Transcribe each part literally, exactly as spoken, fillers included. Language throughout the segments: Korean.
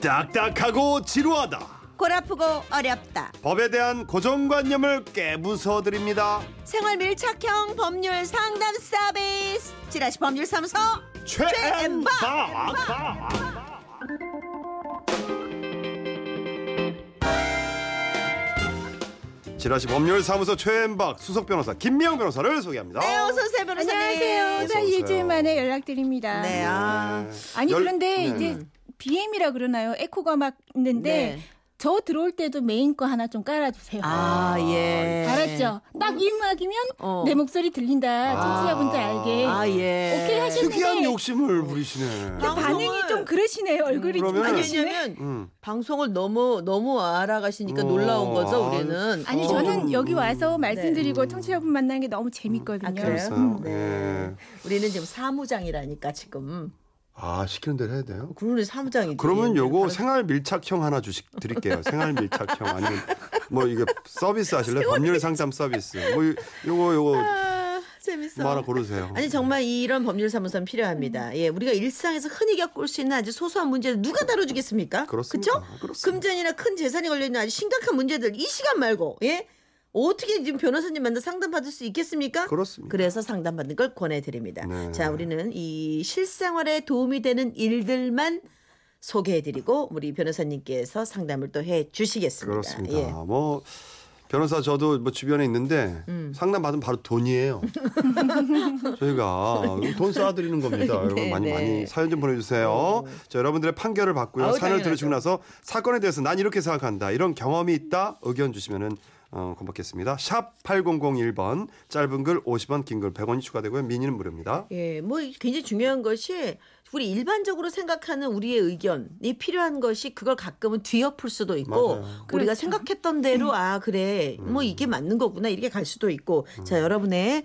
딱딱하고 지루하다, 골아프고 어렵다, 법에 대한 고정관념을 깨부숴드립니다. 생활 밀착형 법률 상담 서비스, 지라시 법률사무소 최앤박. 지라시 법률사무소 최앤박 수석 변호사 김모 변호사를 소개합니다. 네, 어서 오세요, 변호사님. 안녕하세요. 나 일주일 만에 연락드립니다. 네. 아. 아니 열... 그런데 네. 이제 비엠이라 그러나요? 에코가 막 있는데 네. 저 들어올 때도 메인 거 하나 좀 깔아주세요. 아, 아 예. 알았죠? 딱 이 음악이면 어. 내 목소리 들린다. 청취자분들 아, 알게. 아, 예. 오케이 하시는데. 특이한 욕심을 부리시네. 반응이 좀 그러시네요. 얼굴이 음, 좀 그러시네. 음. 방송을 너무 너무 알아가시니까 어, 놀라운 거죠, 아, 우리는. 아니, 어, 저는 음, 여기 와서 말씀드리고 네. 청취자분 만나는 게 너무 재밌거든요. 아, 그래요? 음. 네. 우리는 지금 사무장이라니까 지금. 아, 시키는 대로 해야 돼요? 그러네, 사무장이지. 그러면 요거 바로... 생활 밀착형 하나 주식 드릴게요. 생활 밀착형 아니면 뭐 이게 서비스 하실래요? 법률 상담 서비스. 뭐 요거 요거 아, 재밌어. 뭐 하나 고르세요. 아니 정말 이런 법률 사무소는 필요합니다. 음. 예, 우리가 일상에서 흔히 겪을 수 있는 아주 소소한 문제를 누가 다뤄주겠습니까? 그렇습니다. 그렇죠? 금전이나 큰 재산이 걸려 있는 아주 심각한 문제들 이 시간 말고 예. 어떻게 지금 변호사님 만나 상담받을 수 있겠습니까? 그렇습니다. 그래서 상담받는 걸 권해드립니다. 네. 자, 우리는 이 실생활에 도움이 되는 일들만 소개해드리고 우리 변호사님께서 상담을 또 해주시겠습니다. 그렇습니다. 예. 뭐 변호사 저도 뭐 주변에 있는데 음. 상담받으면 바로 돈이에요. 저희가 돈 쌓아드리는 겁니다. 여러분 네, 많이 네. 많이 사연 좀 보내주세요. 음. 자, 여러분들의 판결을 받고요. 아우, 사연을 당연하죠. 들으시고 나서 사건에 대해서 난 이렇게 생각한다, 이런 경험이 있다 의견 주시면은 어, 고맙겠습니다. 샵 팔공공일 번, 짧은 글 오십 원, 긴 글 백 원이 추가되고요. 미니는 무료입니다. 예, 뭐 굉장히 중요한 것이 우리 일반적으로 생각하는 우리의 의견이 필요한 것이 그걸 가끔은 뒤엎을 수도 있고 맞아요. 우리가 그렇죠. 생각했던 대로 아 그래 음. 뭐 이게 맞는 거구나 이렇게 갈 수도 있고 음. 자, 여러분의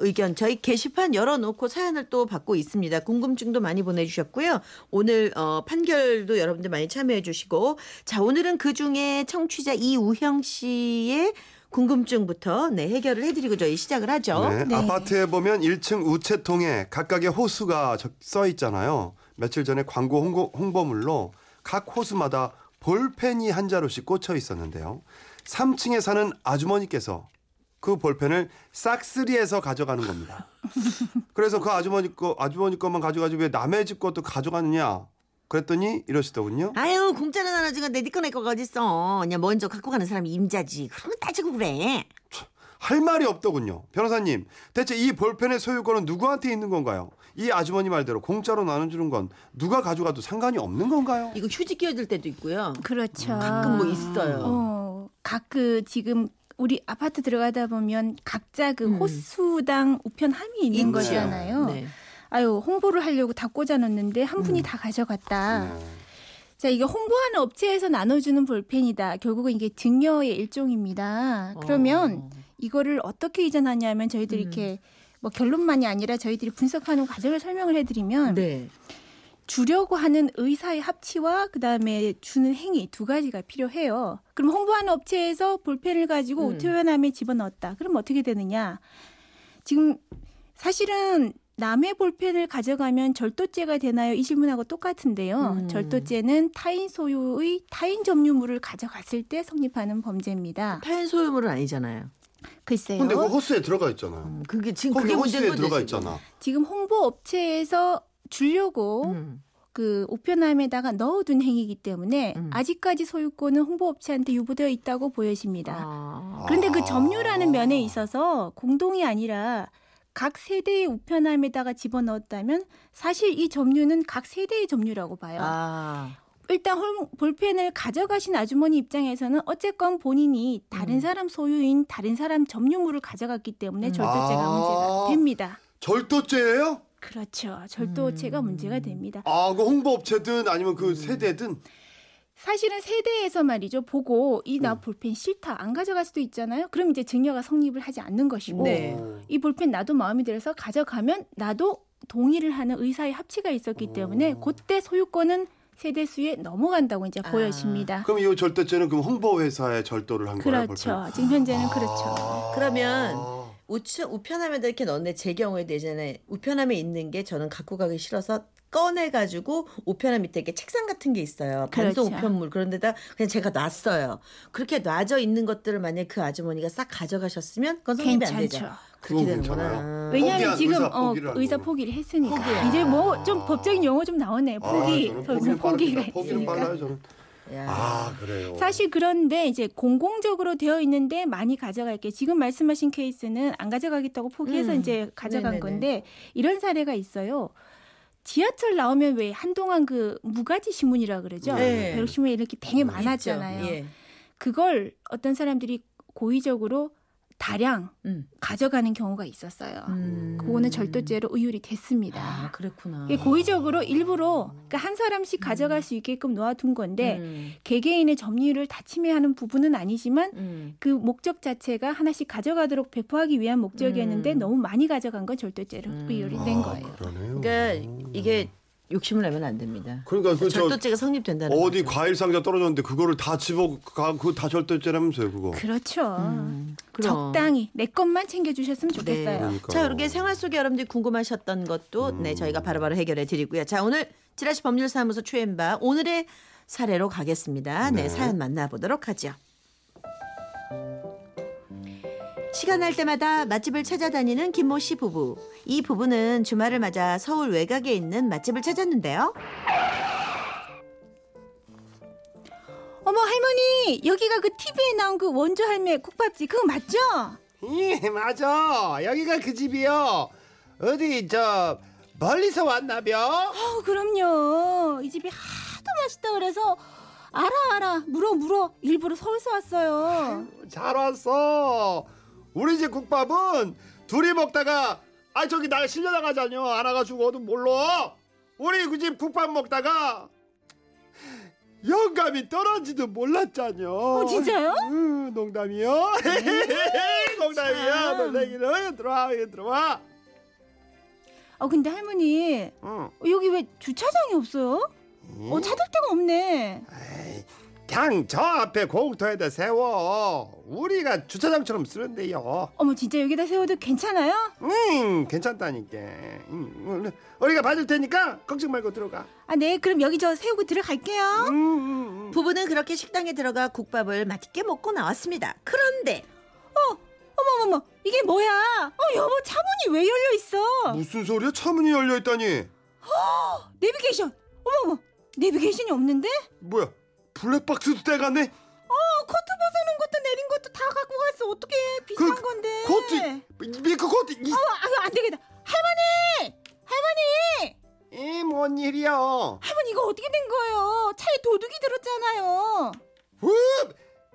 의견 저희 게시판 열어놓고 사연을 또 받고 있습니다. 궁금증도 많이 보내주셨고요. 오늘 어, 판결도 여러분들 많이 참여해 주시고, 자, 오늘은 그중에 청취자 이우형 씨의 궁금증부터 네, 해결을 해드리고 저희 시작을 하죠. 네, 네. 아파트에 보면 일 층 우체통에 각각의 호수가 써 있잖아요. 며칠 전에 광고 홍보, 홍보물로 각 호수마다 볼펜이 한 자루씩 꽂혀 있었는데요. 삼 층에 사는 아주머니께서 그 볼펜을 싹쓸이해서 가져가는 겁니다. 그래서 그 아주머니 거, 아주머니 것만 가져가지 왜 남의 집 것도 가져가느냐 그랬더니 이러시더군요. 아유, 공짜는 안 하지가 내 니꺼 내 거가 어딨어. 그냥 먼저 갖고 가는 사람이 임자지. 그런 거 따지고 그래. 할 말이 없더군요. 변호사님, 대체 이 볼펜의 소유권은 누구한테 있는 건가요? 이 아주머니 말대로 공짜로 나눠주는 건 누가 가져가도 상관이 없는 건가요? 이거 휴지 끼어들 때도 있고요. 그렇죠. 음, 가끔 뭐 있어요. 어, 가끔 지금 우리 아파트 들어가다 보면 각자 그 음. 호수당 우편함이 있는 있죠. 거잖아요. 네. 아유, 홍보를 하려고 다 꽂아놨는데 한 분이 음. 다 가져갔다. 네. 자, 이게 홍보하는 업체에서 나눠주는 볼펜이다. 결국은 이게 증여의 일종입니다. 어. 그러면 이거를 어떻게 이전하냐면 저희들이 음. 이렇게 뭐 결론만이 아니라 저희들이 분석하는 과정을 설명을 해드리면 네. 주려고 하는 의사의 합치와 그다음에 주는 행위 두 가지가 필요해요. 그럼 홍보하는 업체에서 볼펜을 가지고 음. 우편함에 집어넣었다. 그럼 어떻게 되느냐. 지금 사실은 남의 볼펜을 가져가면 절도죄가 되나요? 이 질문하고 똑같은데요. 음. 절도죄는 타인 소유의 타인 점유물을 가져갔을 때 성립하는 범죄입니다. 타인 소유물은 아니잖아요. 글쎄요. 근데 그 호수에 들어가 있잖아요. 음, 그게 지금 그게 호수에 들어가 있잖아. 지금 홍보 업체에서 주려고 음. 그 우편함에다가 넣어둔 행위이기 때문에 음. 아직까지 소유권은 홍보업체한테 유보되어 있다고 보여집니다. 아. 그런데 그 점유라는 면에 있어서 공동이 아니라 각 세대의 우편함에다가 집어넣었다면 사실 이 점유는 각 세대의 점유라고 봐요. 아. 일단 볼펜을 가져가신 아주머니 입장에서는 어쨌건 본인이 다른 음. 사람 소유인 다른 사람 점유물을 가져갔기 때문에 절도죄가 아. 문제가 됩니다. 절도죄예요? 그렇죠. 절도죄가 음. 문제가 됩니다. 아, 그 홍보업체든 아니면 그 음. 세대든? 사실은 세대에서 말이죠. 보고 이 나 볼펜 싫다 안 가져갈 수도 있잖아요. 그럼 이제 증여가 성립을 하지 않는 것이고 네. 이 볼펜 나도 마음이 들어서 가져가면 나도 동의를 하는 의사의 합치가 있었기 때문에 그때 소유권은 세대 수에 넘어간다고 이제 아. 보여집니다. 그럼 이 절도죄는 그럼 홍보회사에 절도를 한 거예요? 그렇죠. 볼펜. 지금 현재는 아. 그렇죠. 그러면 우편함에다 이렇게 넣는데 제 경우에 대전에 우편함에 있는 게 저는 갖고 가기 싫어서 꺼내가지고 우편함 밑에 이렇게 책상 같은 게 있어요. 반소 그렇죠. 우편물. 그런 데다 그냥 제가 놨어요. 그렇게 놔져 있는 것들을 만약에 그 아주머니가 싹 가져가셨으면 그건 성립이 안 되죠. 그렇게 되는구나. 왜냐하면 지금 의사, 어, 의사 포기를 했으니까. 포기야. 이제 뭐 좀 법적인 용어 좀 나오네요. 포기. 아, 저는 포기가 있으니까. 포기는 빨라요 저는. 야. 아, 그래요. 사실 그런데 이제 공공적으로 되어 있는데 많이 가져갈 게 지금 말씀하신 케이스는 안 가져가겠다고 포기해서 음. 이제 가져간 네네네. 건데 이런 사례가 있어요. 지하철 나오면 왜 한동안 그 무가지 신문이라 그러죠. 네. 벼룩 신문이 이렇게 되게 많았잖아요. 예. 그걸 어떤 사람들이 고의적으로 다량 음. 가져가는 경우가 있었어요. 음. 그거는 절도죄로 의율이 됐습니다. 아, 그렇구나. 고의적으로 일부러 그러니까 한 사람씩 가져갈 음. 수 있게끔 놓아둔 건데 음. 개개인의 점유율을 다 침해하는 부분은 아니지만 음. 그 목적 자체가 하나씩 가져가도록 배포하기 위한 목적이었는데 음. 너무 많이 가져간 건 절도죄로 음. 의율이 된 거예요. 아, 그러네요. 그러니까 이게 욕심을 내면 안 됩니다. 그러니까 그 절도죄가 성립된다는 거죠. 어디 과일 상자 떨어졌는데 그거를 다 집어 가 그거 다 절도죄라면서요, 그거. 그렇죠. 음, 적당히 내 것만 챙겨 주셨으면 좋겠어요. 네. 그러니까. 자, 이렇게 생활 속에 여러분들이 궁금하셨던 것도 음. 네, 저희가 바로바로 해결해 드리고요. 자, 오늘 지라시 법률사무소 최앤박 오늘의 사례로 가겠습니다. 네, 네 사연 만나보도록 하죠. 시간 날 때마다 맛집을 찾아다니는 김모 씨 부부. 이 부부는 주말을 맞아 서울 외곽에 있는 맛집을 찾았는데요. 어머 할머니, 여기가 그 티비에 나온 그 원조 할매 국밥집 그거 맞죠? 예, 맞아. 여기가 그 집이요. 어디 저 멀리서 왔나벼? 어, 그럼요. 이 집이 하도 맛있다 그래서 알아 알아 물어 물어 일부러 서울서 왔어요. 잘 왔어. 우리 집 국밥은 둘이 먹다가 아 저기 나 실려나가자뇨 안 와가지고 어디 몰라. 우리 그 집 국밥 먹다가 영감이 떨어지도 몰랐잖요. 어 진짜요? 음, 농담이요. 농담이야. 놀래기는 들어와 들어와. 어 근데 할머니 응. 여기 왜 주차장이 없어요? 응? 어 찾을 데가 없네. 에이. 그냥 저 앞에 공터에다 세워. 우리가 주차장처럼 쓰는데요. 어머 진짜 여기다 세워도 괜찮아요? 응 괜찮다니까. 응, 우리가 봐줄 테니까 걱정 말고 들어가. 아, 네 그럼 여기 저 세우고 들어갈게요. 음, 음, 음. 부부는 그렇게 식당에 들어가 국밥을 맛있게 먹고 나왔습니다. 그런데 어 어머머머 이게 뭐야. 어 여보 차문이 왜 열려있어? 무슨 소리야 차문이 열려있다니. 허, 내비게이션. 어머머 내비게이션이 없는데? 뭐야 블랙박스도 떼갔네. 어 코트 벗어놓은 것도 내린 것도 다 갖고 갔어. 어떻게 비싼 그, 건데. 코트 밀크 코트. 이... 어, 아, 안 되겠다. 할머니 할머니. 이 뭔 일이야. 할머니 이거 어떻게 된 거예요? 차에 도둑이 들었잖아요. 음,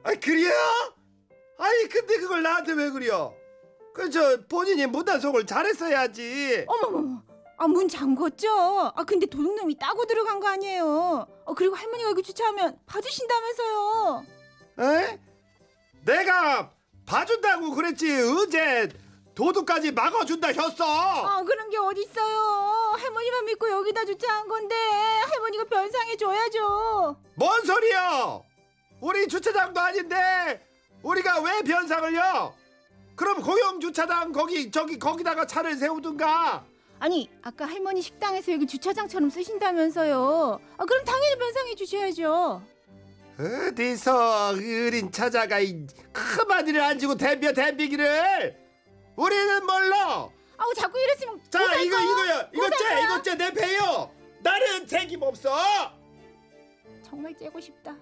아 그래요? 아니 근데 그걸 나한테 왜 그래요? 그저 본인이 문단속을 잘했어야지. 어머머머. 아, 문 잠궜죠. 아 근데 도둑놈이 따고 들어간 거 아니에요. 어, 그리고 할머니가 여기 주차하면 봐주신다면서요. 에? 내가 봐준다고 그랬지 언제 도둑까지 막아준다 했어. 아 그런 게 어딨어요. 할머니만 믿고 여기다 주차한 건데 할머니가 변상해줘야죠. 뭔 소리야. 우리 주차장도 아닌데 우리가 왜 변상을요. 그럼 공영주차장 거기 저기 거기다가 차를 세우든가. 아니 아까 할머니 식당에서 여기 주차장처럼 쓰신다면서요. 아 그럼 당연히 변상해 주셔야죠. 어디서 어린 처자가 이 큰마디를 안 지고 댐벼 댐비기를. 우리는 몰라. 아우 자꾸 이랬으면 자 고사할까요? 이거 이거야 이거째 이거째 내 배요. 나는 책임 없어. 정말 째고 싶다.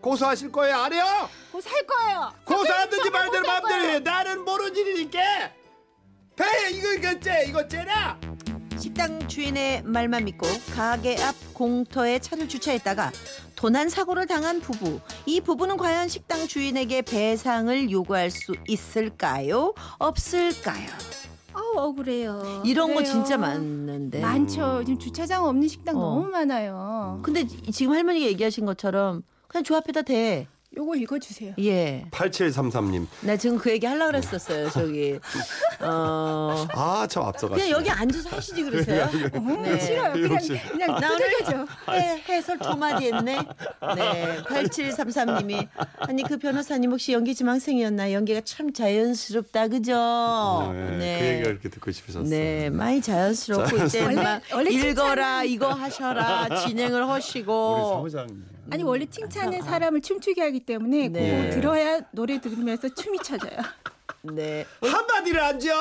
고소하실 거예요 안 해요? 고소할 거예요. 고소하든지 말대로 마음대로 해. 나는 모르는 일이니까. 헤이 이거 이거 쟤 이거 쟤라. 식당 주인의 말만 믿고 가게 앞 공터에 차를 주차했다가 도난 사고를 당한 부부. 이 부부는 과연 식당 주인에게 배상을 요구할 수 있을까요? 없을까요? 아우 억울해요. 이런 그래요. 거 진짜 많은데. 많죠. 지금 주차장 없는 식당 어. 너무 많아요. 근데 지금 할머니가 얘기하신 것처럼 그냥 조 앞에다 대. 요거 읽어주세요. 예. 팔칠삼삼 님. 나 지금 그 얘기 하려고 그랬었어요. 저기. 어... 아, 참 앞서가시네. 그냥 여기 앉아서 하시지 그러세요? 오, 네. 싫어요. 그냥, 그냥 나 오늘 해, 해설 도마디 했네. 네. 팔칠삼삼 님이. 아니 그 변호사님 혹시 연기 지망생이었나? 연기가 참 자연스럽다. 그죠? 네. 네. 그 얘기가 이렇게 듣고 싶으셨어요. 네. 많이 자연스럽고. 이제 막 읽어라. 이거 하셔라. 진행을 하시고. 우리 사무장님. 아니 원래 칭찬은 사람을 춤추게 하기 때문에 네. 그거 들어야 노래 들으면서 춤이 찾아요. 네. 한마디를 안 지어.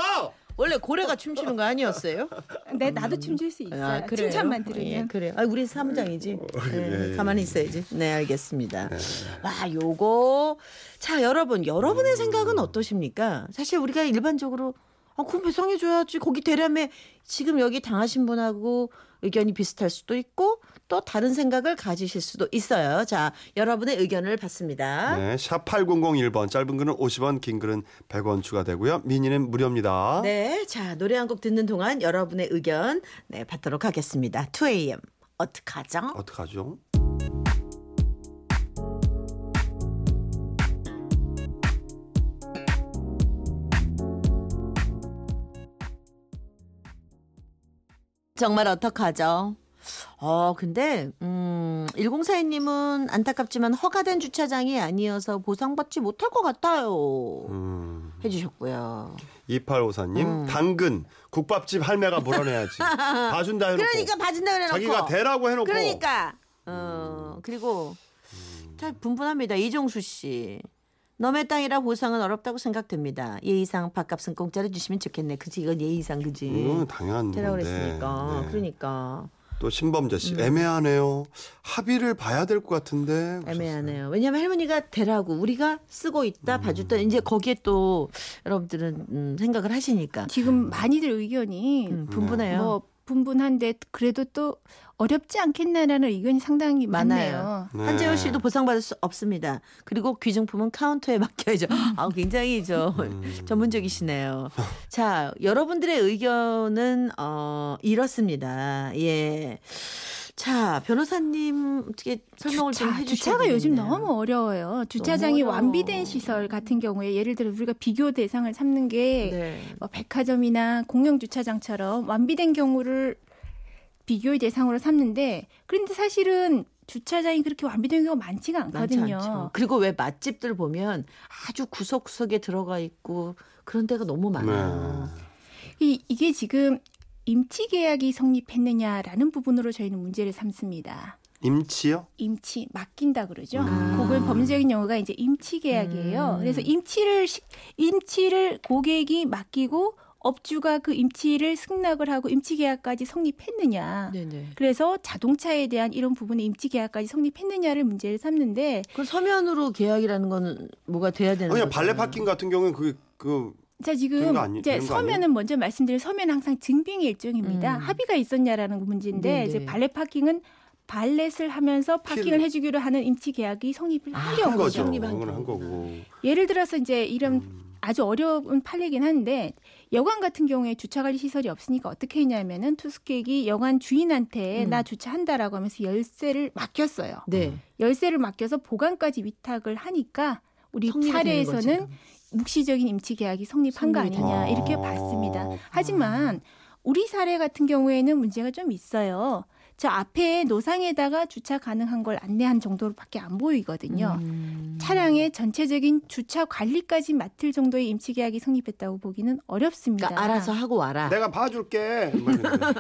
원래 고래가 춤추는 거 아니었어요? 네, 나도 춤출 수 있어요. 아, 칭찬만 들으면. 예, 그래요. 아, 우리 사무장이지. 네, 예, 가만히 있어야지. 네, 알겠습니다. 예. 와, 요거. 자, 여러분, 여러분의 생각은 어떠십니까? 사실 우리가 일반적으로 아, 그건 배상해줘야지. 거기 대람에 지금 여기 당하신 분하고 의견이 비슷할 수도 있고 또 다른 생각을 가지실 수도 있어요. 자, 여러분의 의견을 받습니다. 네, 샵 팔공공일 번 짧은 글은 오십 원, 긴 글은 백 원 추가되고요. 미니는 무료입니다. 네, 자 노래 한 곡 듣는 동안 여러분의 의견 네, 받도록 하겠습니다. 투 에이엠 어떡하죠? 어떡하죠? 정말 어떡하죠? 어, 근데 음, 일공사이 님은 안타깝지만 허가된 주차장이 아니어서 보상받지 못할 것 같아요. 음. 해주셨고요. 이팔오사 님 음. 당근 국밥집 할매가 몰아내야지. 봐준다 해놓고. 그러니까 봐준다 해놓고. 자기가 대라고 해놓고. 그러니까. 어, 그리고 잘 분분합니다. 이종수 씨. 너의 땅이라 보상은 어렵다고 생각됩니다. 예의상 밥값은 공짜로 주시면 좋겠네. 그치 이건 예의상 그지. 음, 당연한 건데. 대라고 했으니까. 네. 그러니까. 또 신범자 씨. 음. 애매하네요. 합의를 봐야 될 것 같은데. 애매하네요. 왜냐하면 할머니가 대라고 우리가 쓰고 있다 음. 봐줬다. 이제 거기에 또 여러분들은 음, 생각을 하시니까. 지금 많이들 의견이 음, 분분해요. 뭐 분분한데 그래도 또 어렵지 않겠나라는 의견이 상당히 많네요. 네. 한재훈 씨도 보상받을 수 없습니다. 그리고 귀중품은 카운터에 맡겨야죠. 아, 굉장히 저 음. 전문적이시네요. 자, 여러분들의 의견은 어, 이렇습니다. 예. 자, 변호사님 어떻게 설명을 주차, 좀 해주시겠네요. 주차가 요즘 너무 어려워요. 주차장이 너무 어려워. 완비된 시설 같은 경우에 예를 들어 우리가 비교 대상을 삼는 게 네. 뭐 백화점이나 공영주차장처럼 완비된 경우를 비교의 대상으로 삼는데 그런데 사실은 주차장이 그렇게 완비된 경우가 많지가 않거든요. 많지 않죠. 그리고 왜 맛집들 보면 아주 구석구석에 들어가 있고 그런 데가 너무 많아요. 네. 이, 이게 지금 임치 계약이 성립했느냐라는 부분으로 저희는 문제를 삼습니다. 임치요? 임치 맡긴다 그러죠. 음. 그건 법률적인 용어가 이제 임치 계약이에요. 음. 그래서 임치를 임치를 고객이 맡기고 업주가 그 임치를 승낙을 하고 임치계약까지 성립했느냐. 네네. 그래서 자동차에 대한 이런 부분의 임치계약까지 성립했느냐를 문제를 삼는데. 그럼 서면으로 계약이라는 건 뭐가 돼야 되는 거죠? 아니, 발레 파킹 같은 경우는 그게 그. 자, 지금 아니, 이제 서면은 아니에요? 먼저 말씀드릴 서면은 항상 증빙의 일종입니다. 음. 합의가 있었냐라는 문제인데 네네. 이제 발레 파킹을 발렛을 하면서 파킹을 해주기로 하는 임치계약이 성립을 아, 한 거죠. 그건 한 거고. 예를 들어서 이제 이런. 음. 아주 어려운 판례긴 한데 여관 같은 경우에 주차관리 시설이 없으니까 어떻게 했냐면은 투숙객이 여관 주인한테 음. 나 주차한다라고 하면서 열쇠를 맡겼어요. 네. 열쇠를 맡겨서 보관까지 위탁을 하니까 우리 사례에서는 묵시적인 임치계약이 성립한 거 아니냐 이렇게 아. 봤습니다. 하지만 우리 사례 같은 경우에는 문제가 좀 있어요. 저 앞에 노상에다가 주차 가능한 걸 안내한 정도로밖에 안 보이거든요. 음. 차량의 전체적인 주차 관리까지 맡을 정도의 임치계약이 성립했다고 보기는 어렵습니다. 그러니까 알아서 하고 와라. 내가 봐줄게.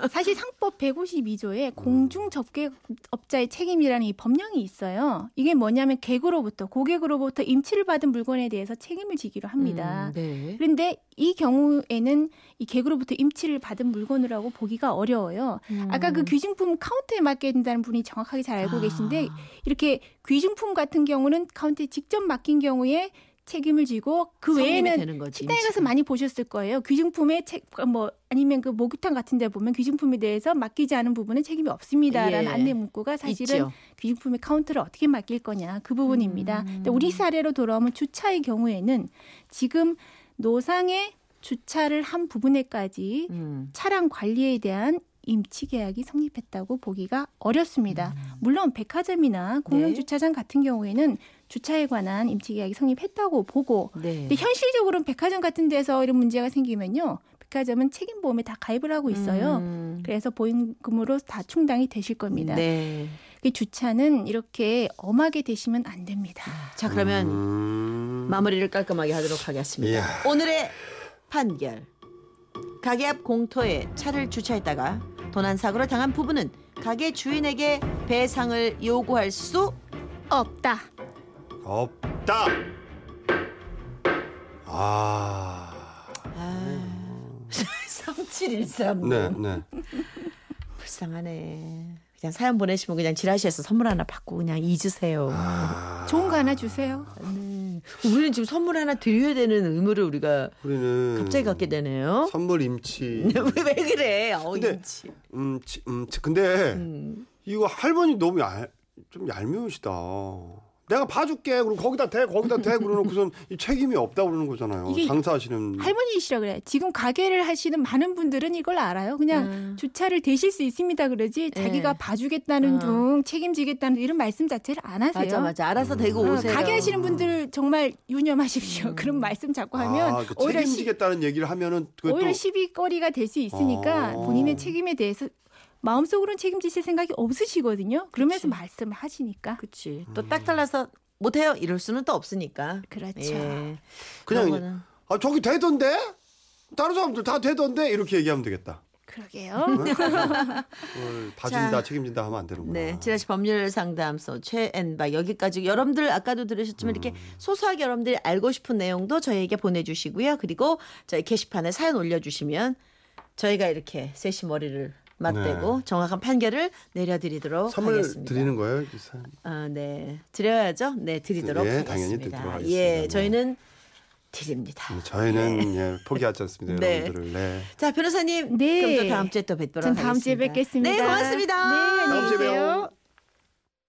사실 상법 백오십이 조에 공중접객업자의 책임이라는 이 법령이 있어요. 이게 뭐냐면 객으로부터 고객으로부터 임치를 받은 물건에 대해서 책임을 지기로 합니다. 음, 네. 그런데 이 경우에는 이 객으로부터 임치를 받은 물건이라고 보기가 어려워요. 음. 아까 그 귀중품 카운터에 맡겨야 된다는 분이 정확하게 잘 알고 아. 계신데 이렇게 귀중품 같은 경우는 카운터에 직접 맡긴 경우에 책임을 지고 그 외에는 식당에 가서 많이 보셨을 거예요. 귀중품에 책, 뭐 아니면 그 목욕탕 같은 데 보면 귀중품에 대해서 맡기지 않은 부분은 책임이 없습니다라는 예. 안내 문구가 사실은 있죠. 귀중품의 카운터를 어떻게 맡길 거냐 그 부분입니다. 음. 근데 우리 사례로 돌아오면 주차의 경우에는 지금 노상에 주차를 한 부분에까지 음. 차량 관리에 대한 임치계약이 성립했다고 보기가 어렵습니다. 음. 물론 백화점이나 공영주차장 네. 같은 경우에는 주차에 관한 임대계약이 성립했다고 보고 네. 근데 현실적으로는 백화점 같은 데서 이런 문제가 생기면요. 백화점은 책임보험에 다 가입을 하고 있어요. 음. 그래서 보험금으로 다 충당이 되실 겁니다. 네. 그 주차는 이렇게 엄하게 되시면 안 됩니다. 자, 그러면 음. 마무리를 깔끔하게 하도록 하겠습니다. 예. 오늘의 판결. 가게 앞 공터에 차를 주차했다가 도난사고를 당한 부부는 가게 주인에게 배상을 요구할 수 없다. 없다. 아... 아... 삼칠일삼. 네, 네. 불쌍하네. 그냥 사연 보내시면 그냥 지라시에서 선물 하나 받고 그냥 잊으세요. 아... 좋은 거 하나 주세요. 네. 우리는 지금 선물 하나 드려야 되는 의무를 우리가 우리는 갑자기 갖게 되네요. 선물 임치. 왜 그래? 어, 근데, 임치. 음, 치, 음, 치, 근데 음. 이거 할머니 너무 얄, 좀 얄미우시다. 내가 봐줄게. 그럼 거기다 대, 거기다 대. 그러고선 책임이 없다 그러는 거잖아요. 장사하시는 할머니이시라 그래. 지금 가게를 하시는 많은 분들은 이걸 알아요. 그냥 음. 주차를 대실 수 있습니다 그러지. 자기가 에. 봐주겠다는 어. 둥, 책임지겠다는 이런 말씀 자체를 안 하세요. 맞아, 맞아. 알아서 음. 대고 오세요. 가게 하시는 분들 정말 유념하십시오. 음. 그런 말씀 자꾸 하면 아, 그 오히려 책임지겠다는 시, 얘기를 하면은 오히려 시비거리가 될 수 있으니까 어. 본인의 책임에 대해서. 마음속으로는 책임지실 생각이 없으시거든요. 그러면서 말씀하시니까. 그렇지. 음. 또 딱 잘라서 못해요 이럴 수는 또 없으니까. 그렇죠. 예. 그냥 거는... 아 저기 되던데? 다른 사람들 다 되던데? 이렇게 얘기하면 되겠다. 그러게요. 봐준다 책임진다 하면 안 되는구나. 네, 지라시 법률상담소 최앤박 여기까지. 여러분들 아까도 들으셨지만 음. 이렇게 소소하게 여러분들이 알고 싶은 내용도 저희에게 보내주시고요. 그리고 저희 게시판에 사연 올려주시면 저희가 이렇게 셋이 머리를 맞대고 네. 정확한 판결을 내려드리도록 선물 하겠습니다. 선물 드리는 거예요? 기사. 아, 네. 드려야죠. 네, 드리도록 네, 하겠습니다. 당연히 드리도록 하겠습니다. 예, 네. 저희는 드립니다. 네, 저희는 네. 예, 포기하지 않습니다. 네. 여러분들을. 네. 자, 변호사님. 네. 그럼 또 다음 주에 또 뵙도록 전 하겠습니다. 전 다음 주에 뵙겠습니다. 네, 고맙습니다. 네, 안녕히 계세요.